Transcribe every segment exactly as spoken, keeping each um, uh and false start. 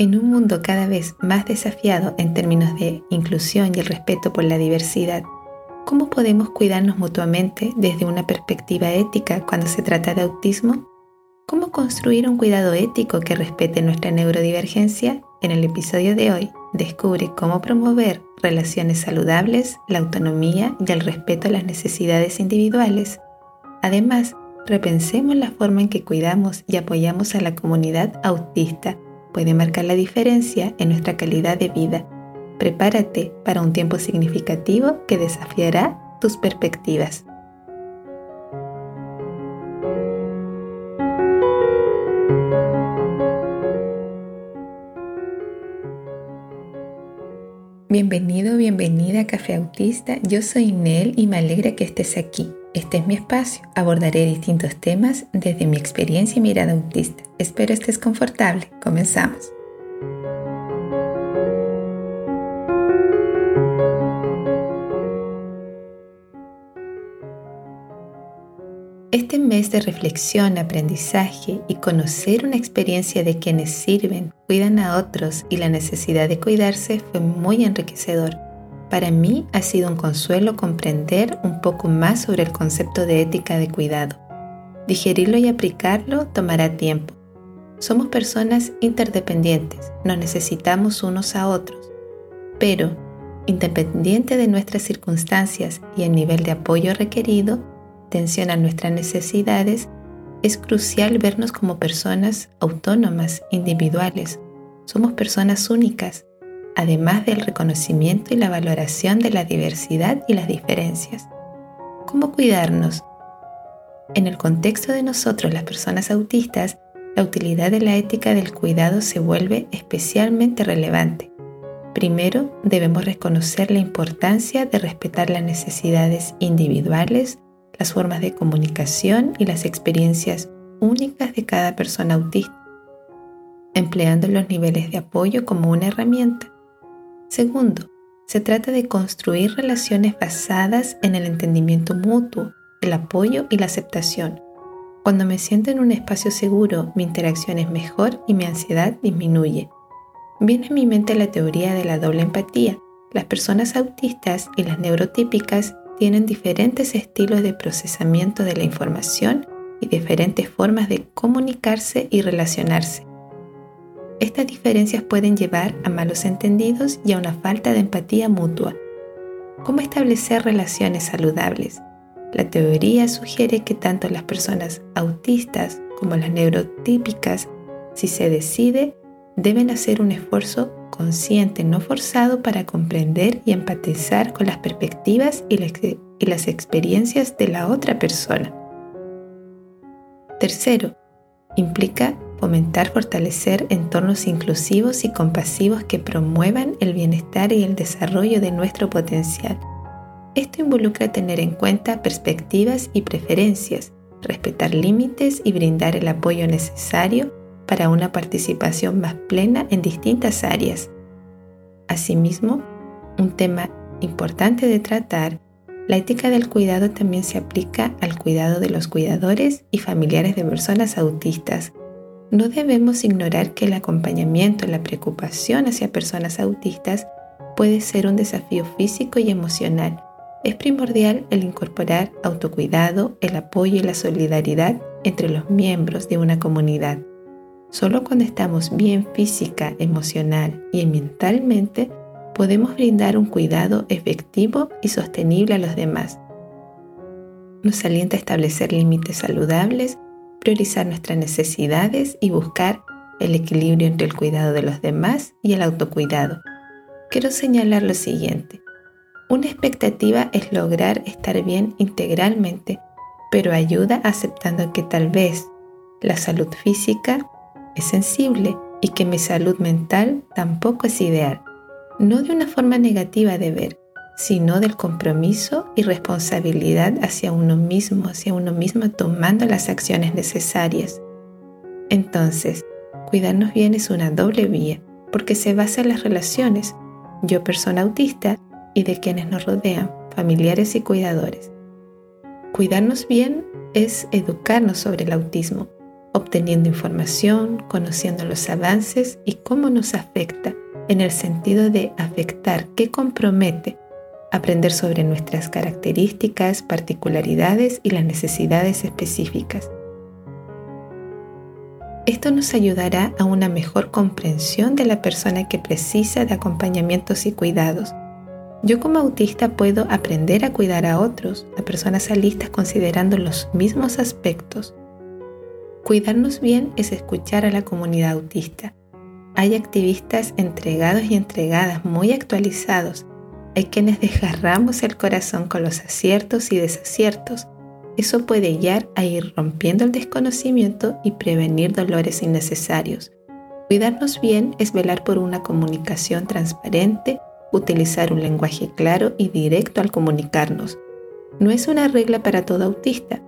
en un mundo cada vez más desafiado en términos de inclusión y el respeto por la diversidad, ¿cómo podemos cuidarnos mutuamente desde una perspectiva ética cuando se trata de autismo? ¿Cómo construir un cuidado ético que respete nuestra neurodivergencia? En el episodio de hoy, descubre cómo promover relaciones saludables, la autonomía y el respeto a las necesidades individuales. Además, repensemos la forma en que cuidamos y apoyamos a la comunidad autista. Puede marcar la diferencia en nuestra calidad de vida. Prepárate para un tiempo significativo que desafiará tus perspectivas. Bienvenido, bienvenida a Café Autista. Yo soy Nell y me alegra que estés aquí. Este es mi espacio. Abordaré distintos temas desde mi experiencia y mirada autista. Espero estés confortable. Comenzamos. Este mes de reflexión, aprendizaje y conocer una experiencia de quienes sirven, cuidan a otros y la necesidad de cuidarse fue muy enriquecedor. Para mí ha sido un consuelo comprender un poco más sobre el concepto de ética de cuidado. Digerirlo y aplicarlo tomará tiempo. Somos personas interdependientes, nos necesitamos unos a otros, pero independiente de nuestras circunstancias y el nivel de apoyo requerido, atención a nuestras necesidades, es crucial vernos como personas autónomas, individuales. Somos personas únicas, además del reconocimiento y la valoración de la diversidad y las diferencias. ¿Cómo cuidarnos? En el contexto de nosotros, las personas autistas, la utilidad de la ética del cuidado se vuelve especialmente relevante. Primero, debemos reconocer la importancia de respetar las necesidades individuales, las formas de comunicación y las experiencias únicas de cada persona autista, empleando los niveles de apoyo como una herramienta. Segundo, se trata de construir relaciones basadas en el entendimiento mutuo, el apoyo y la aceptación. Cuando me siento en un espacio seguro, mi interacción es mejor y mi ansiedad disminuye. Viene a mi mente la teoría de la doble empatía. Las personas autistas y las neurotípicas tienen diferentes estilos de procesamiento de la información y diferentes formas de comunicarse y relacionarse. Estas diferencias pueden llevar a malos entendidos y a una falta de empatía mutua. ¿Cómo establecer relaciones saludables? La teoría sugiere que tanto las personas autistas como las neurotípicas, si se decide, deben hacer un esfuerzo consciente, no forzado, para comprender y empatizar con las perspectivas y, la, y las experiencias de la otra persona. Tercero, implica fomentar, fortalecer entornos inclusivos y compasivos que promuevan el bienestar y el desarrollo de nuestro potencial. Esto involucra tener en cuenta perspectivas y preferencias, respetar límites y brindar el apoyo necesario para una participación más plena en distintas áreas. Asimismo, un tema importante de tratar, la ética del cuidado también se aplica al cuidado de los cuidadores y familiares de personas autistas. No debemos ignorar que el acompañamiento, la preocupación hacia personas autistas puede ser un desafío físico y emocional. Es primordial el incorporar autocuidado, el apoyo y la solidaridad entre los miembros de una comunidad. Solo cuando estamos bien física, emocional y mentalmente, podemos brindar un cuidado efectivo y sostenible a los demás. Nos alienta a establecer límites saludables, priorizar nuestras necesidades y buscar el equilibrio entre el cuidado de los demás y el autocuidado. Quiero señalar lo siguiente. Una expectativa es lograr estar bien integralmente, pero ayuda aceptando que tal vez la salud física es sensible y que mi salud mental tampoco es ideal, no de una forma negativa de ver, sino del compromiso y responsabilidad hacia uno mismo, hacia uno mismo tomando las acciones necesarias. Entonces, cuidarnos bien es una doble vía, porque se basa en las relaciones, yo persona autista y de quienes nos rodean, familiares y cuidadores. Cuidarnos bien es educarnos sobre el autismo, obteniendo información, conociendo los avances y cómo nos afecta, en el sentido de afectar, que compromete, aprender sobre nuestras características, particularidades y las necesidades específicas. Esto nos ayudará a una mejor comprensión de la persona que precisa de acompañamientos y cuidados. Yo como autista puedo aprender a cuidar a otros, a personas autistas, considerando los mismos aspectos. Cuidarnos bien es escuchar a la comunidad autista. Hay activistas entregados y entregadas, muy actualizados. Hay quienes desgarramos el corazón con los aciertos y desaciertos. Eso puede guiar a ir rompiendo el desconocimiento y prevenir dolores innecesarios. Cuidarnos bien es velar por una comunicación transparente, utilizar un lenguaje claro y directo al comunicarnos. No es una regla para todo autista,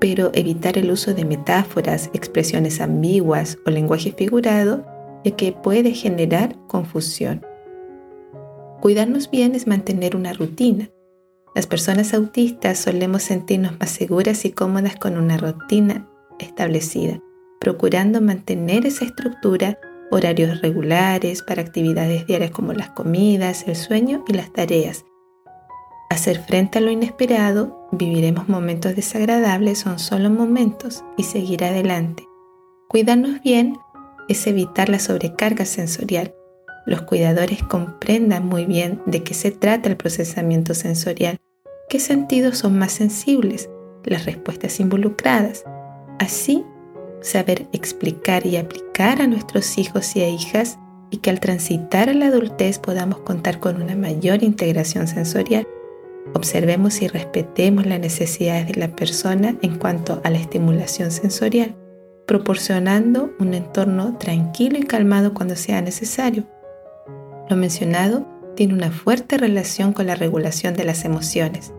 pero evitar el uso de metáforas, expresiones ambiguas o lenguaje figurado, ya que puede generar confusión. Cuidarnos bien es mantener una rutina. Las personas autistas solemos sentirnos más seguras y cómodas con una rutina establecida, procurando mantener esa estructura, horarios regulares para actividades diarias como las comidas, el sueño y las tareas. Hacer frente a lo inesperado, viviremos momentos desagradables, son solo momentos, y seguir adelante. Cuidarnos bien es evitar la sobrecarga sensorial. Los cuidadores comprendan muy bien de qué se trata el procesamiento sensorial, qué sentidos son más sensibles, las respuestas involucradas. Así, saber explicar y aplicar a nuestros hijos y a hijas, y que al transitar a la adultez podamos contar con una mayor integración sensorial. Observemos y respetemos las necesidades de la persona en cuanto a la estimulación sensorial, proporcionando un entorno tranquilo y calmado cuando sea necesario. Lo mencionado tiene una fuerte relación con la regulación de las emociones.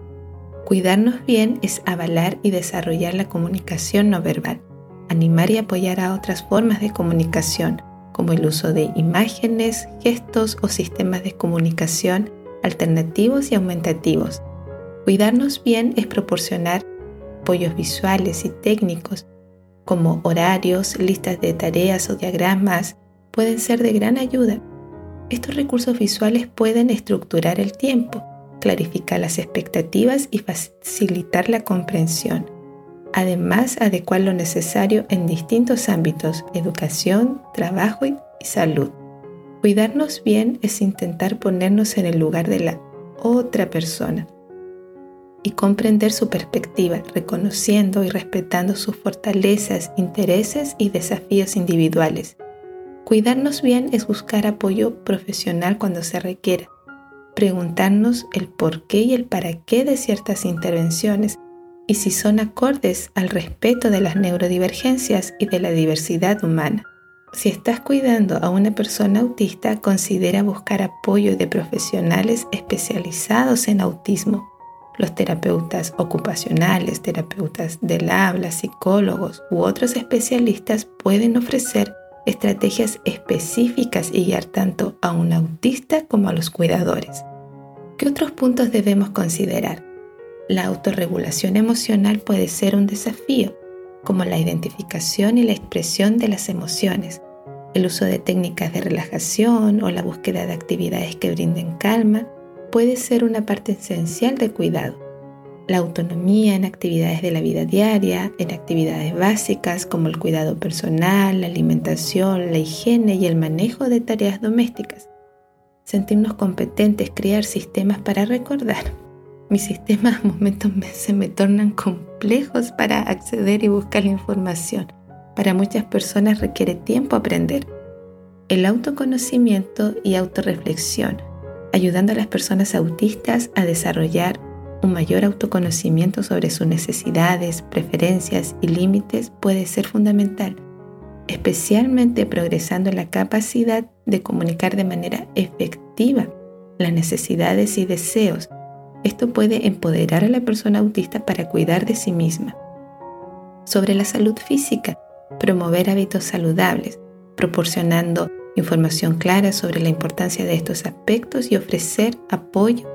Cuidarnos bien es avalar y desarrollar la comunicación no verbal, animar y apoyar a otras formas de comunicación, como el uso de imágenes, gestos o sistemas de comunicación alternativos y aumentativos. Cuidarnos bien es proporcionar apoyos visuales y técnicos, como horarios, listas de tareas o diagramas, pueden ser de gran ayuda. Estos recursos visuales pueden estructurar el tiempo, clarificar las expectativas y facilitar la comprensión. Además, adecuar lo necesario en distintos ámbitos: educación, trabajo y salud. Cuidarnos bien es intentar ponernos en el lugar de la otra persona y comprender su perspectiva, reconociendo y respetando sus fortalezas, intereses y desafíos individuales. Cuidarnos bien es buscar apoyo profesional cuando se requiera, preguntarnos el por qué y el para qué de ciertas intervenciones y si son acordes al respeto de las neurodivergencias y de la diversidad humana. Si estás cuidando a una persona autista, considera buscar apoyo de profesionales especializados en autismo. Los terapeutas ocupacionales, terapeutas del habla, psicólogos u otros especialistas pueden ofrecer estrategias específicas y guiar tanto a un autista como a los cuidadores. ¿Qué otros puntos debemos considerar? La autorregulación emocional puede ser un desafío, como la identificación y la expresión de las emociones, el uso de técnicas de relajación o la búsqueda de actividades que brinden calma puede ser una parte esencial del cuidado. La autonomía en actividades de la vida diaria, en actividades básicas como el cuidado personal, la alimentación, la higiene y el manejo de tareas domésticas. Sentirnos competentes, crear sistemas para recordar. Mis sistemas a momentos se me tornan complejos para acceder y buscar la información. Para muchas personas requiere tiempo aprender. El autoconocimiento y autorreflexión, ayudando a las personas autistas a desarrollar un mayor autoconocimiento sobre sus necesidades, preferencias y límites puede ser fundamental, especialmente progresando en la capacidad de comunicar de manera efectiva las necesidades y deseos. Esto puede empoderar a la persona autista para cuidar de sí misma. Sobre la salud física, promover hábitos saludables, proporcionando información clara sobre la importancia de estos aspectos y ofrecer apoyo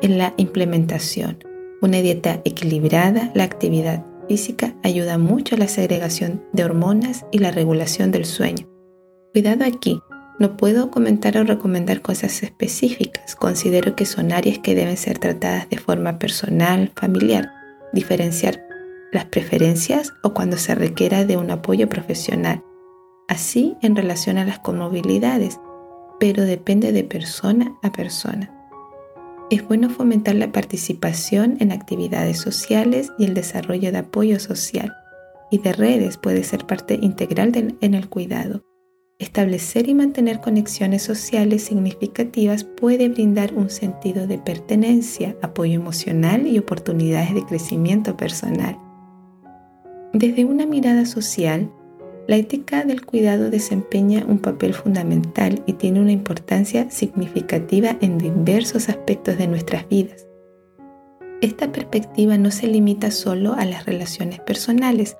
en la implementación, una dieta equilibrada, la actividad física ayuda mucho a la segregación de hormonas y la regulación del sueño. Cuidado aquí, no puedo comentar o recomendar cosas específicas. Considero que son áreas que deben ser tratadas de forma personal, familiar, diferenciar las preferencias o cuando se requiera de un apoyo profesional. Así en relación a las comorbilidades, pero depende de persona a persona. Es bueno fomentar la participación en actividades sociales y el desarrollo de apoyo social y de redes puede ser parte integral de, en el cuidado. Establecer y mantener conexiones sociales significativas puede brindar un sentido de pertenencia, apoyo emocional y oportunidades de crecimiento personal. Desde una mirada social, la ética del cuidado desempeña un papel fundamental y tiene una importancia significativa en diversos aspectos de nuestras vidas. Esta perspectiva no se limita solo a las relaciones personales,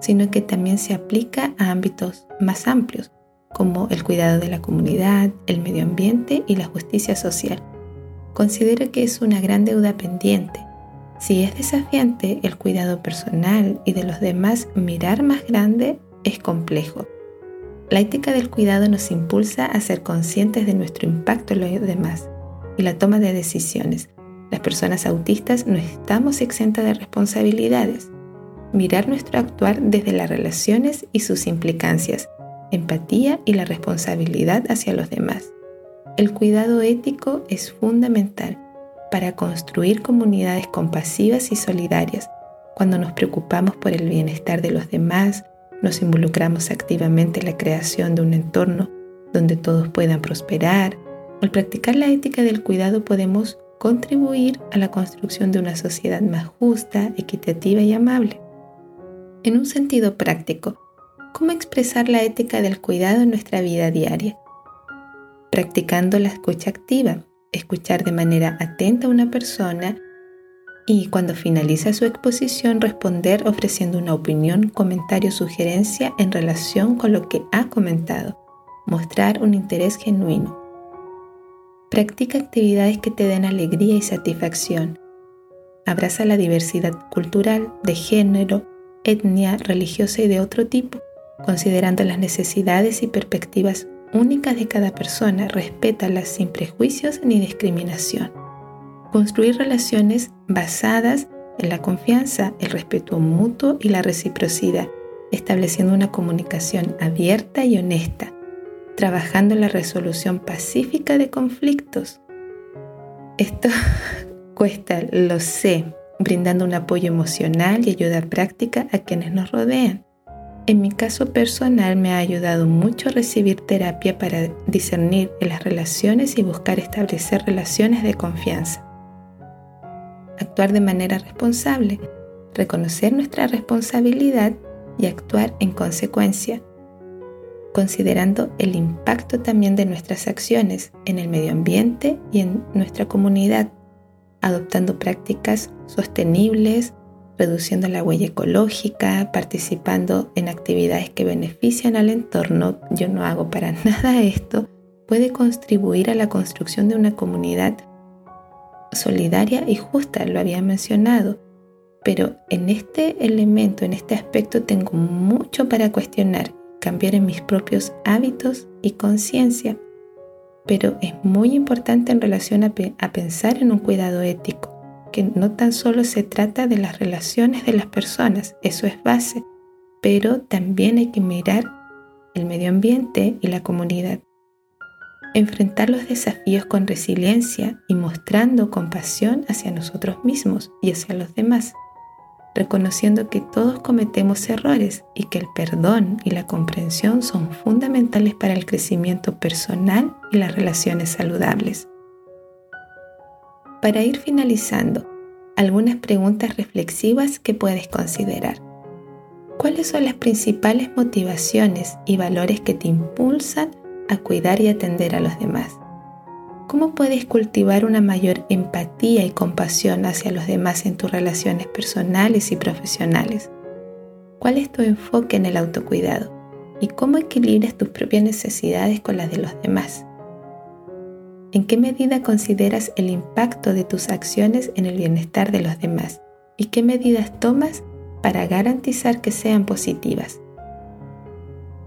sino que también se aplica a ámbitos más amplios, como el cuidado de la comunidad, el medio ambiente y la justicia social. Considero que es una gran deuda pendiente. Si es desafiante el cuidado personal y de los demás, mirar más grande es complejo. La ética del cuidado nos impulsa a ser conscientes de nuestro impacto en los demás y la toma de decisiones. Las personas autistas no estamos exentas de responsabilidades. Mirar nuestro actuar desde las relaciones y sus implicancias, empatía y la responsabilidad hacia los demás. El cuidado ético es fundamental para construir comunidades compasivas y solidarias. Cuando nos preocupamos por el bienestar de los demás, nos involucramos activamente en la creación de un entorno donde todos puedan prosperar. Al practicar la ética del cuidado podemos contribuir a la construcción de una sociedad más justa, equitativa y amable. En un sentido práctico, ¿cómo expresar la ética del cuidado en nuestra vida diaria? Practicando la escucha activa, escuchar de manera atenta a una persona y cuando finaliza su exposición responder ofreciendo una opinión, comentario o sugerencia en relación con lo que ha comentado. Mostrar un interés genuino. Practica actividades que te den alegría y satisfacción. Abraza la diversidad cultural, de género, etnia, religiosa y de otro tipo, considerando las necesidades y perspectivas únicas de cada persona. Respétalas sin prejuicios ni discriminación. Construir relaciones basadas en la confianza, el respeto mutuo y la reciprocidad, estableciendo una comunicación abierta y honesta, trabajando en la resolución pacífica de conflictos. Esto cuesta, lo sé, brindando un apoyo emocional y ayuda práctica a quienes nos rodean. En mi caso personal me ha ayudado mucho recibir terapia para discernir en las relaciones y buscar establecer relaciones de confianza. Actuar de manera responsable, reconocer nuestra responsabilidad y actuar en consecuencia, considerando el impacto también de nuestras acciones en el medio ambiente y en nuestra comunidad, adoptando prácticas sostenibles, reduciendo la huella ecológica, participando en actividades que benefician al entorno. Yo no hago para nada esto, puede contribuir a la construcción de una comunidad solidaria y justa, lo había mencionado, pero en este elemento, en este aspecto tengo mucho para cuestionar, cambiar en mis propios hábitos y conciencia, pero es muy importante en relación a, pe- a pensar en un cuidado ético, que no tan solo se trata de las relaciones de las personas, eso es base, pero también hay que mirar el medio ambiente y la comunidad. Enfrentar los desafíos con resiliencia y mostrando compasión hacia nosotros mismos y hacia los demás, reconociendo que todos cometemos errores y que el perdón y la comprensión son fundamentales para el crecimiento personal y las relaciones saludables. Para ir finalizando, algunas preguntas reflexivas que puedes considerar. ¿Cuáles son las principales motivaciones y valores que te impulsan a cuidar y atender a los demás? ¿Cómo puedes cultivar una mayor empatía y compasión hacia los demás en tus relaciones personales y profesionales? ¿Cuál es tu enfoque en el autocuidado? ¿Y cómo equilibras tus propias necesidades con las de los demás? ¿En qué medida consideras el impacto de tus acciones en el bienestar de los demás? ¿Y qué medidas tomas para garantizar que sean positivas.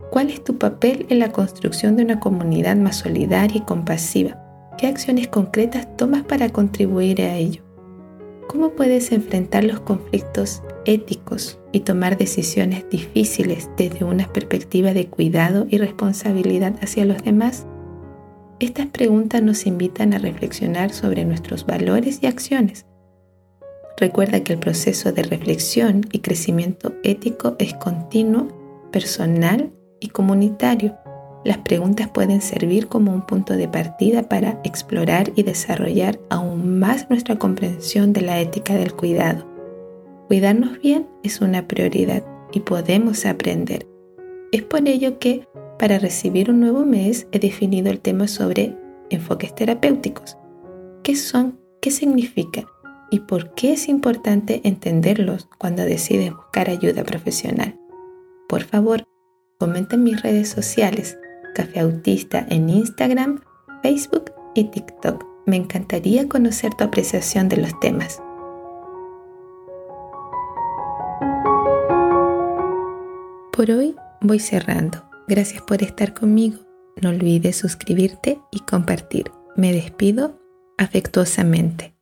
¿Cuál es tu papel en la construcción de una comunidad más solidaria y compasiva? ¿Qué acciones concretas tomas para contribuir a ello? ¿Cómo puedes enfrentar los conflictos éticos y tomar decisiones difíciles desde una perspectiva de cuidado y responsabilidad hacia los demás? Estas preguntas nos invitan a reflexionar sobre nuestros valores y acciones. Recuerda que el proceso de reflexión y crecimiento ético es continuo, personal y comunitario. Las preguntas pueden servir como un punto de partida para explorar y desarrollar aún más nuestra comprensión de la ética del cuidado. Cuidarnos bien es una prioridad y podemos aprender. Es por ello que, para recibir un nuevo mes, he definido el tema sobre enfoques terapéuticos. ¿Qué son? ¿Qué significa? ¿Y por qué es importante entenderlos cuando decides buscar ayuda profesional? Por favor, comenta en mis redes sociales. Café Autista en Instagram, Facebook y TikTok. Me encantaría conocer tu apreciación de los temas. Por hoy voy cerrando. Gracias por estar conmigo. No olvides suscribirte y compartir. Me despido afectuosamente.